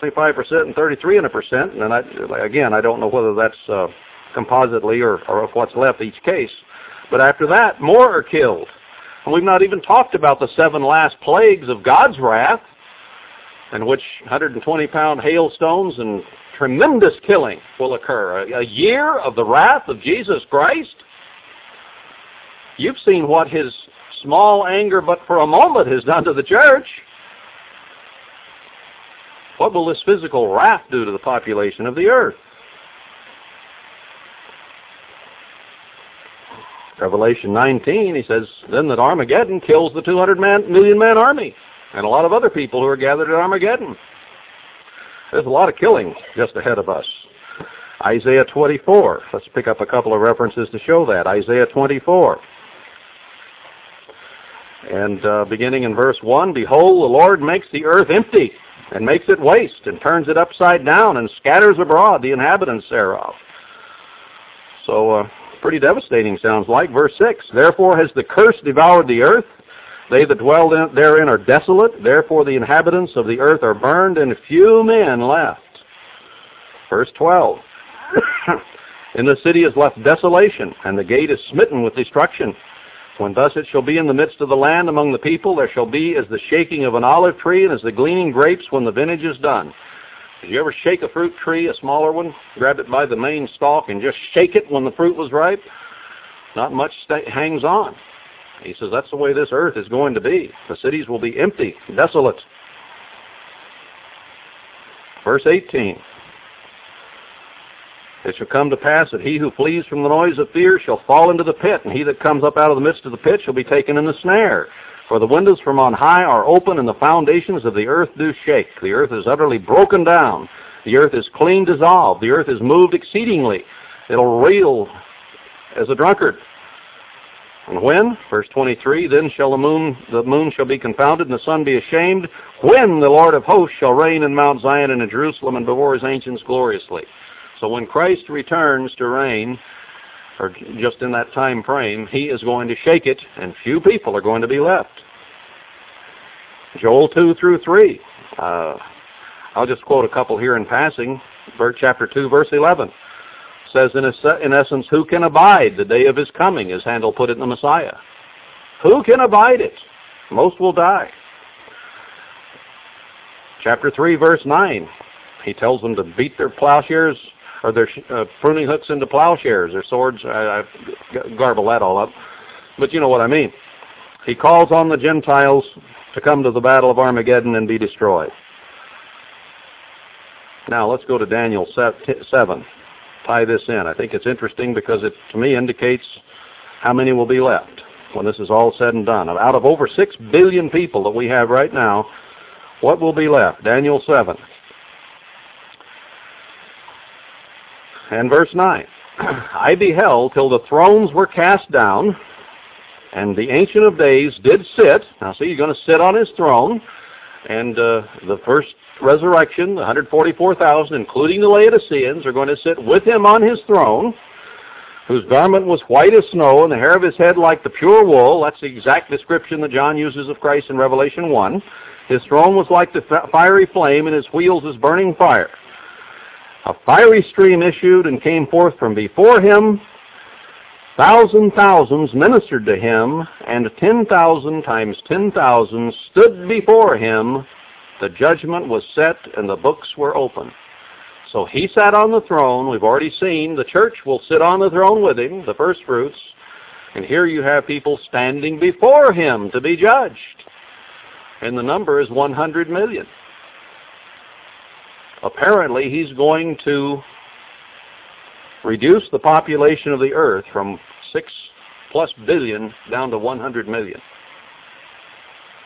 twenty-five percent and thirty-three and a percent. And I, again, I don't know whether that's uh, compositely or, or of what's left each case. But after that, more are killed. And we've not even talked about the seven last plagues of God's wrath, in which one hundred twenty pound hailstones and tremendous killing will occur. A, a year of the wrath of Jesus Christ. You've seen what his small anger, but for a moment, has done to the church. What will this physical wrath do to the population of the earth? Revelation nineteen, he says, then that Armageddon kills the two hundred million man army and a lot of other people who are gathered at Armageddon. There's a lot of killing just ahead of us. Isaiah twenty-four. Let's pick up a couple of references to show that. Isaiah twenty-four. And uh, beginning in verse one, behold, the Lord makes the earth empty and makes it waste and turns it upside down and scatters abroad the inhabitants thereof. So, uh, pretty devastating sounds like. Verse six, therefore has the curse devoured the earth. They that dwell therein are desolate. Therefore the inhabitants of the earth are burned, and few men left. Verse twelve, in the city is left desolation, and the gate is smitten with destruction. When thus it shall be in the midst of the land among the people, there shall be as the shaking of an olive tree and as the gleaning grapes when the vintage is done. Did you ever shake a fruit tree, a smaller one, grab it by the main stalk and just shake it when the fruit was ripe? Not much st- hangs on. He says that's the way this earth is going to be. The cities will be empty, desolate. Verse eighteen. It shall come to pass that he who flees from the noise of fear shall fall into the pit, and he that comes up out of the midst of the pit shall be taken in the snare. For the windows from on high are open, and the foundations of the earth do shake. The earth is utterly broken down. The earth is clean dissolved. The earth is moved exceedingly. It'll reel as a drunkard. And when? Verse twenty-three, then shall the moon, the moon shall be confounded, and the sun be ashamed, when the Lord of hosts shall reign in Mount Zion and in Jerusalem and before his ancients gloriously. So when Christ returns to reign, or just in that time frame, he is going to shake it, and few people are going to be left. Joel two through three. Uh, I'll just quote a couple here in passing. Chapter two, verse eleven. Says, in, in essence, who can abide the day of his coming, as Handel put it in the Messiah? Who can abide it? Most will die. Chapter three, verse nine. He tells them to beat their plowshares, or their uh, pruning hooks into plowshares, their swords. I, I garble that all up. But you know what I mean. He calls on the Gentiles to come to the battle of Armageddon and be destroyed. Now, let's go to Daniel seven. Tie this in. I think it's interesting because it, to me, indicates how many will be left when this is all said and done. Out of over six billion people that we have right now, what will be left? Daniel seven. And verse nine, I beheld till the thrones were cast down, and the Ancient of Days did sit. Now see, you're going to sit on his throne, and uh, the first resurrection, the one hundred forty-four thousand, including the Laodiceans, are going to sit with him on his throne, whose garment was white as snow, and the hair of his head like the pure wool. That's the exact description that John uses of Christ in Revelation one. His throne was like the fiery flame, and his wheels as burning fire. A fiery stream issued and came forth from before him. Thousand thousands ministered to him, and ten thousand times ten thousand stood before him. The judgment was set, and the books were open. So he sat on the throne. We've already seen the church will sit on the throne with him, the first fruits. And here you have people standing before him to be judged. And the number is one hundred million. Apparently, he's going to reduce the population of the earth from six plus billion down to one hundred million.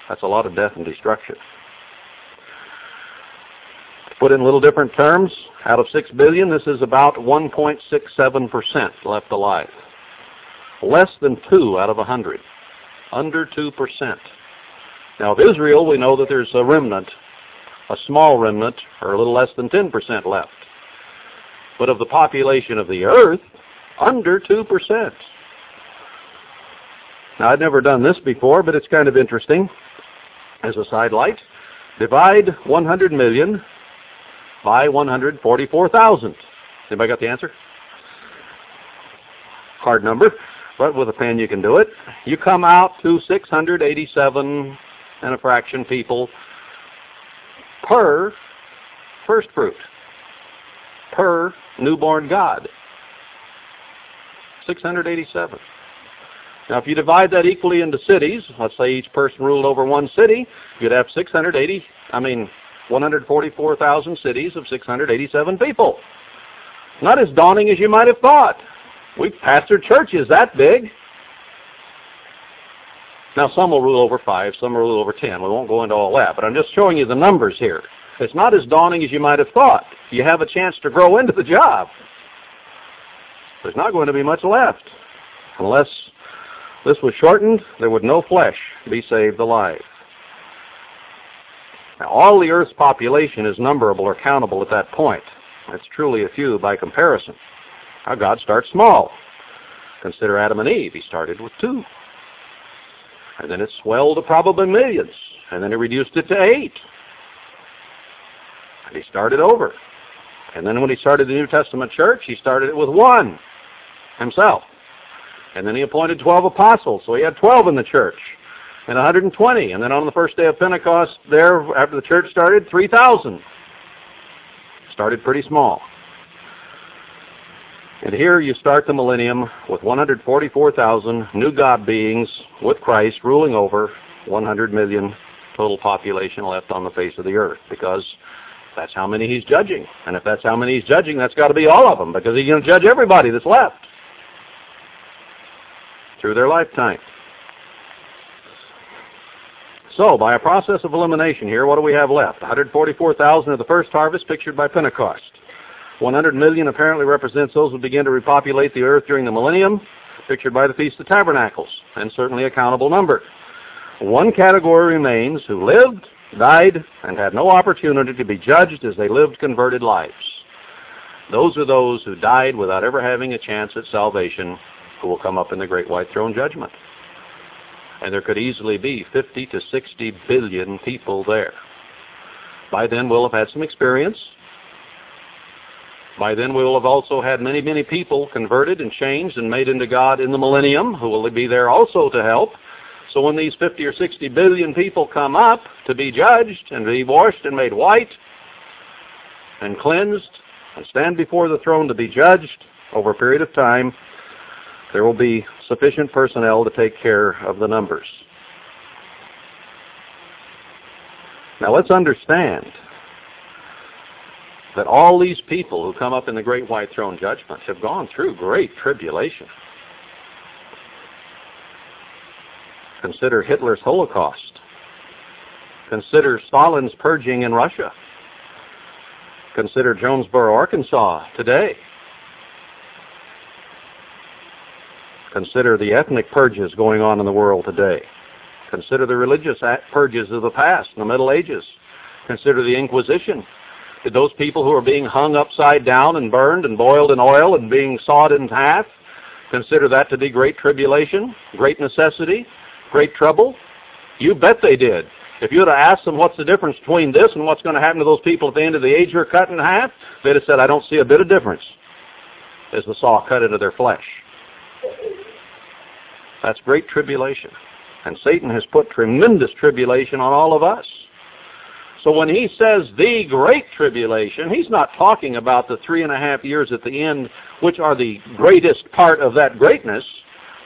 That's a lot of death and destruction. To put in a little different terms, out of six billion, this is about one point six seven percent left alive. Less than two out of one hundred. Under two percent. Now, of Israel, we know that there's a remnant, a small remnant, or a little less than ten percent left. But of the population of the earth, under two percent. Now, I've never done this before, but it's kind of interesting as a sidelight. Divide one hundred million by one hundred forty-four thousand. Anybody got the answer? Hard number, but with a pen you can do it. You come out to six hundred eighty-seven and a fraction people per first fruit. per newborn God. six hundred eighty-seven. Now, if you divide that equally into cities, let's say each person ruled over one city, you'd have six hundred eighty, I mean, one hundred forty-four thousand cities of six hundred eighty-seven people. Not as daunting as you might have thought. We've pastored churches that big. Now, some will rule over five, some will rule over ten. We won't go into all that, but I'm just showing you the numbers here. It's not as daunting as you might have thought. You have a chance to grow into the job. There's not going to be much left. Unless this was shortened, there would no flesh be saved alive. Now, all the earth's population is numberable or countable at that point. That's truly a few by comparison. Now, God starts small. Consider Adam and Eve. He started with two. And then it swelled to probably millions. And then he reduced it to eight. And he started over. And then when he started the New Testament church, he started it with one himself. And then he appointed twelve apostles, so he had twelve in the church. And one hundred twenty. And then on the first day of Pentecost, there, after the church started, three thousand. Started pretty small. And here you start the millennium with one hundred forty-four thousand new God beings with Christ ruling over one hundred million total population left on the face of the earth, because that's how many he's judging. And if that's how many he's judging, that's got to be all of them, because he's going to judge everybody that's left through their lifetime. So, by a process of elimination here, what do we have left? one hundred forty-four thousand of the first harvest pictured by Pentecost. one hundred million apparently represents those who begin to repopulate the earth during the millennium, pictured by the Feast of Tabernacles, and certainly a countable number. One category remains who lived, died, and had no opportunity to be judged as they lived converted lives. Those are those who died without ever having a chance at salvation, who will come up in the Great White Throne Judgment. And there could easily be fifty to sixty billion people there. By then we'll have had some experience. By then we'll have also had many, many people converted and changed and made into God in the millennium, who will be there also to help. So when these fifty or sixty billion people come up to be judged and be washed and made white and cleansed and stand before the throne to be judged over a period of time, there will be sufficient personnel to take care of the numbers. Now let's understand that all these people who come up in the Great White Throne Judgment have gone through great tribulation. Consider Hitler's Holocaust. Consider Stalin's purging in Russia. Consider Jonesboro, Arkansas today. Consider the ethnic purges going on in the world today. Consider the religious purges of the past, in the Middle Ages. Consider the Inquisition. Did those people who are being hung upside down and burned and boiled in oil and being sawed in half, consider that to be great tribulation, great necessity, great trouble? You bet they did. If you would have asked them what's the difference between this and what's going to happen to those people at the end of the age who are cut in half, they'd have said, I don't see a bit of difference, as the saw cut into their flesh. That's great tribulation. And Satan has put tremendous tribulation on all of us. So when he says the great tribulation, he's not talking about the three and a half years at the end, which are the greatest part of that greatness,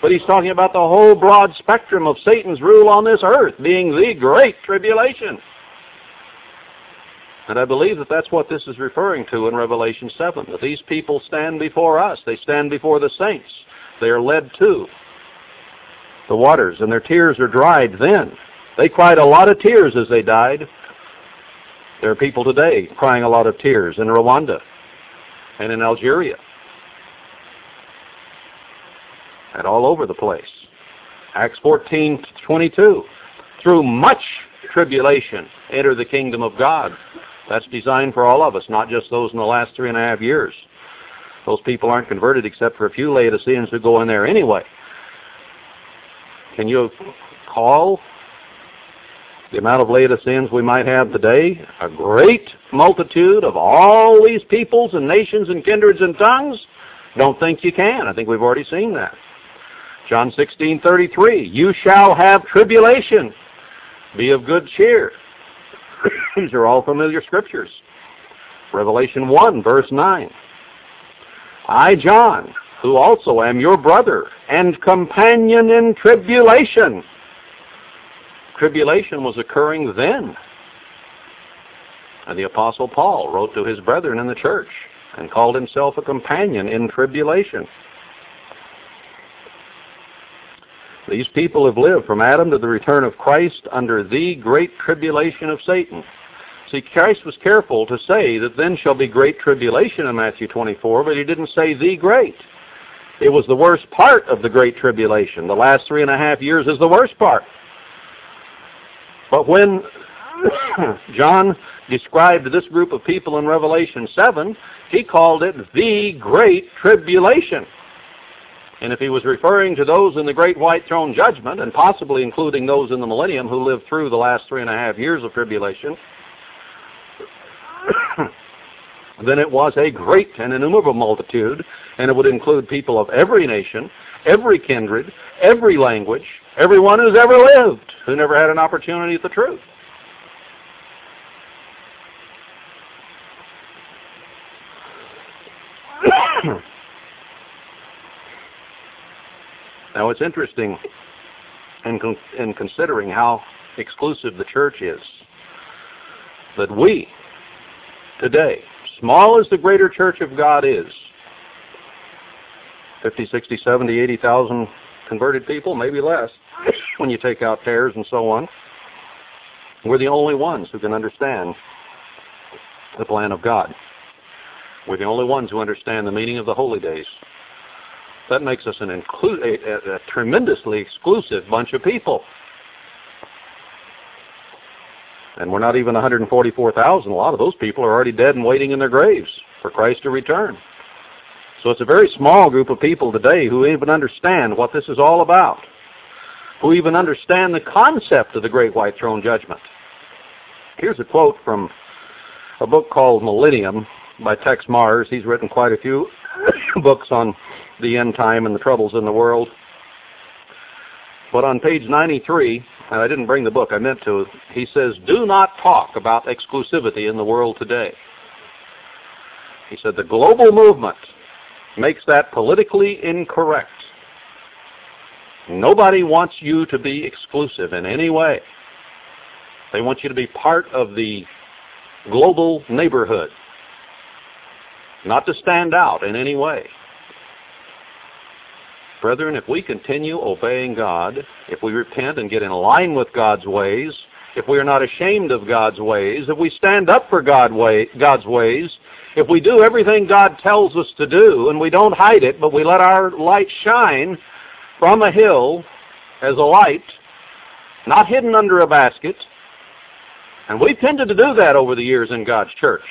but he's talking about the whole broad spectrum of Satan's rule on this earth being the great tribulation. And I believe that that's what this is referring to in Revelation seven, that these people stand before us. They stand before the saints. They are led to the waters, and their tears are dried then. They cried a lot of tears as they died. There are people today crying a lot of tears in Rwanda and in Algeria and all over the place. Acts fourteen twenty-two, through much tribulation enter the kingdom of God. That's designed for all of us, not just those in the last three and a half years. Those people aren't converted except for a few Laodiceans who go in there anyway. Can you call the amount of Laodiceans we might have today a great multitude of all these peoples and nations and kindreds and tongues? Don't think you can. I think we've already seen that. John sixteen thirty-three, you shall have tribulation. Be of good cheer. These are all familiar scriptures. Revelation one, verse nine. I, John, who also am your brother and companion in tribulation. Tribulation was occurring then. And the Apostle Paul wrote to his brethren in the church and called himself a companion in tribulation. These people have lived from Adam to the return of Christ under the great tribulation of Satan. See, Christ was careful to say that then shall be great tribulation in Matthew twenty-four, but he didn't say the great. It was the worst part of the great tribulation. The last three and a half years is the worst part. But when John described this group of people in Revelation seven, he called it the great tribulation. And if he was referring to those in the Great White Throne Judgment, and possibly including those in the Millennium who lived through the last three and a half years of tribulation, then it was a great and innumerable multitude, and it would include people of every nation, every kindred, every language, everyone who's ever lived, who never had an opportunity at the truth. Now, it's interesting in, con- in considering how exclusive the church is, that we, today, small as the greater church of God is, fifty, sixty, seventy, eighty thousand converted people, maybe less, when you take out tares and so on, we're the only ones who can understand the plan of God. We're the only ones who understand the meaning of the holy days. That makes us an inclu- a, a, a tremendously exclusive bunch of people. And we're not even one hundred forty-four thousand. A lot of those people are already dead and waiting in their graves for Christ to return. So it's a very small group of people today who even understand what this is all about, who even understand the concept of the Great White Throne Judgment. Here's a quote from a book called Millennium by Tex Mars. He's written quite a few books on the end time and the troubles in the world. But on page ninety-three, and I didn't bring the book, I meant to, he says, do not talk about exclusivity in the world today. He said, the global movement makes that politically incorrect. Nobody wants you to be exclusive in any way. They want you to be part of the global neighborhood, not to stand out in any way. Brethren, if we continue obeying God, if we repent and get in line with God's ways, if we are not ashamed of God's ways, if we stand up for God way, God's ways, if we do everything God tells us to do and we don't hide it, but we let our light shine from a hill as a light, not hidden under a basket, and we've tended to do that over the years in God's church.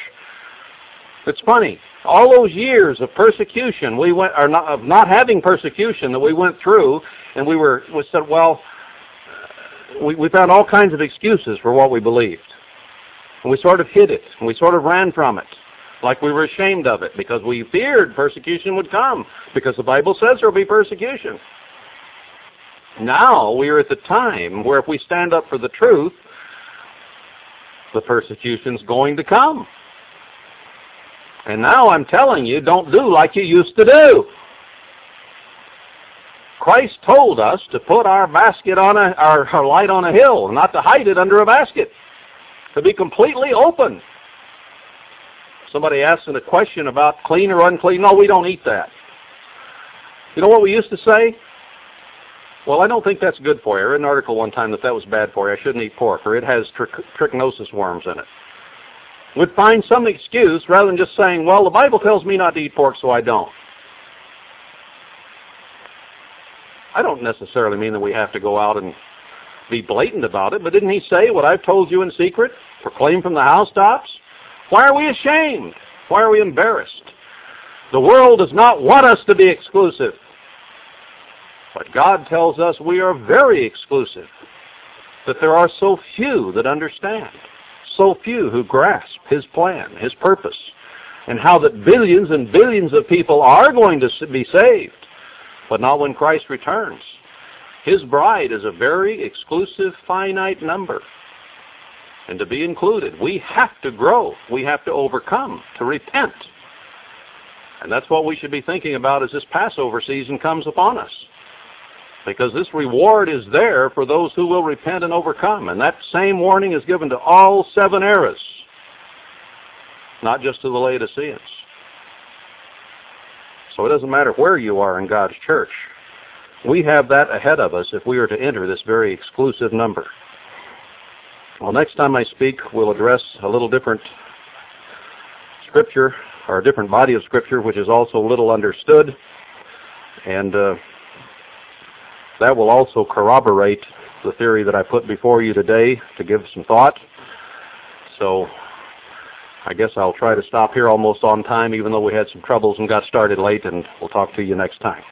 It's funny. All those years of persecution, we went, or not, of not having persecution that we went through, and we were, we said, well, we, we found all kinds of excuses for what we believed. And we sort of hid it, and we sort of ran from it, like we were ashamed of it, because we feared persecution would come, because the Bible says there will be persecution. Now we are at the time where if we stand up for the truth, the persecution's going to come. And now I'm telling you, don't do like you used to do. Christ told us to put our basket on a, our, our light on a hill, not to hide it under a basket, to be completely open. Somebody asked a question about clean or unclean. No, we don't eat that. You know what we used to say? Well, I don't think that's good for you. I read an article one time that that was bad for you. I shouldn't eat pork, or it has trich- trichinosis worms in it. Would find some excuse rather than just saying, well, the Bible tells me not to eat pork, so I don't. I don't necessarily mean that we have to go out and be blatant about it, but didn't he say what I've told you in secret, proclaim from the housetops? Why are we ashamed? Why are we embarrassed? The world does not want us to be exclusive, but God tells us we are very exclusive, that there are so few that understand. So few who grasp his plan, his purpose, and how that billions and billions of people are going to be saved, but not when Christ returns. His bride is a very exclusive, finite number. and to be included. We have to grow. We have to overcome, to repent. And that's what we should be thinking about as this Passover season comes upon us. Because this reward is there for those who will repent and overcome. And that same warning is given to all seven eras, not just to the Laodiceans. So it doesn't matter where you are in God's church. We have that ahead of us if we are to enter this very exclusive number. Well, next time I speak, we'll address a little different scripture, or a different body of scripture, which is also little understood. And uh, that will also corroborate the theory that I put before you today to give some thought. So I guess I'll try to stop here almost on time, even though we had some troubles and got started late, and we'll talk to you next time.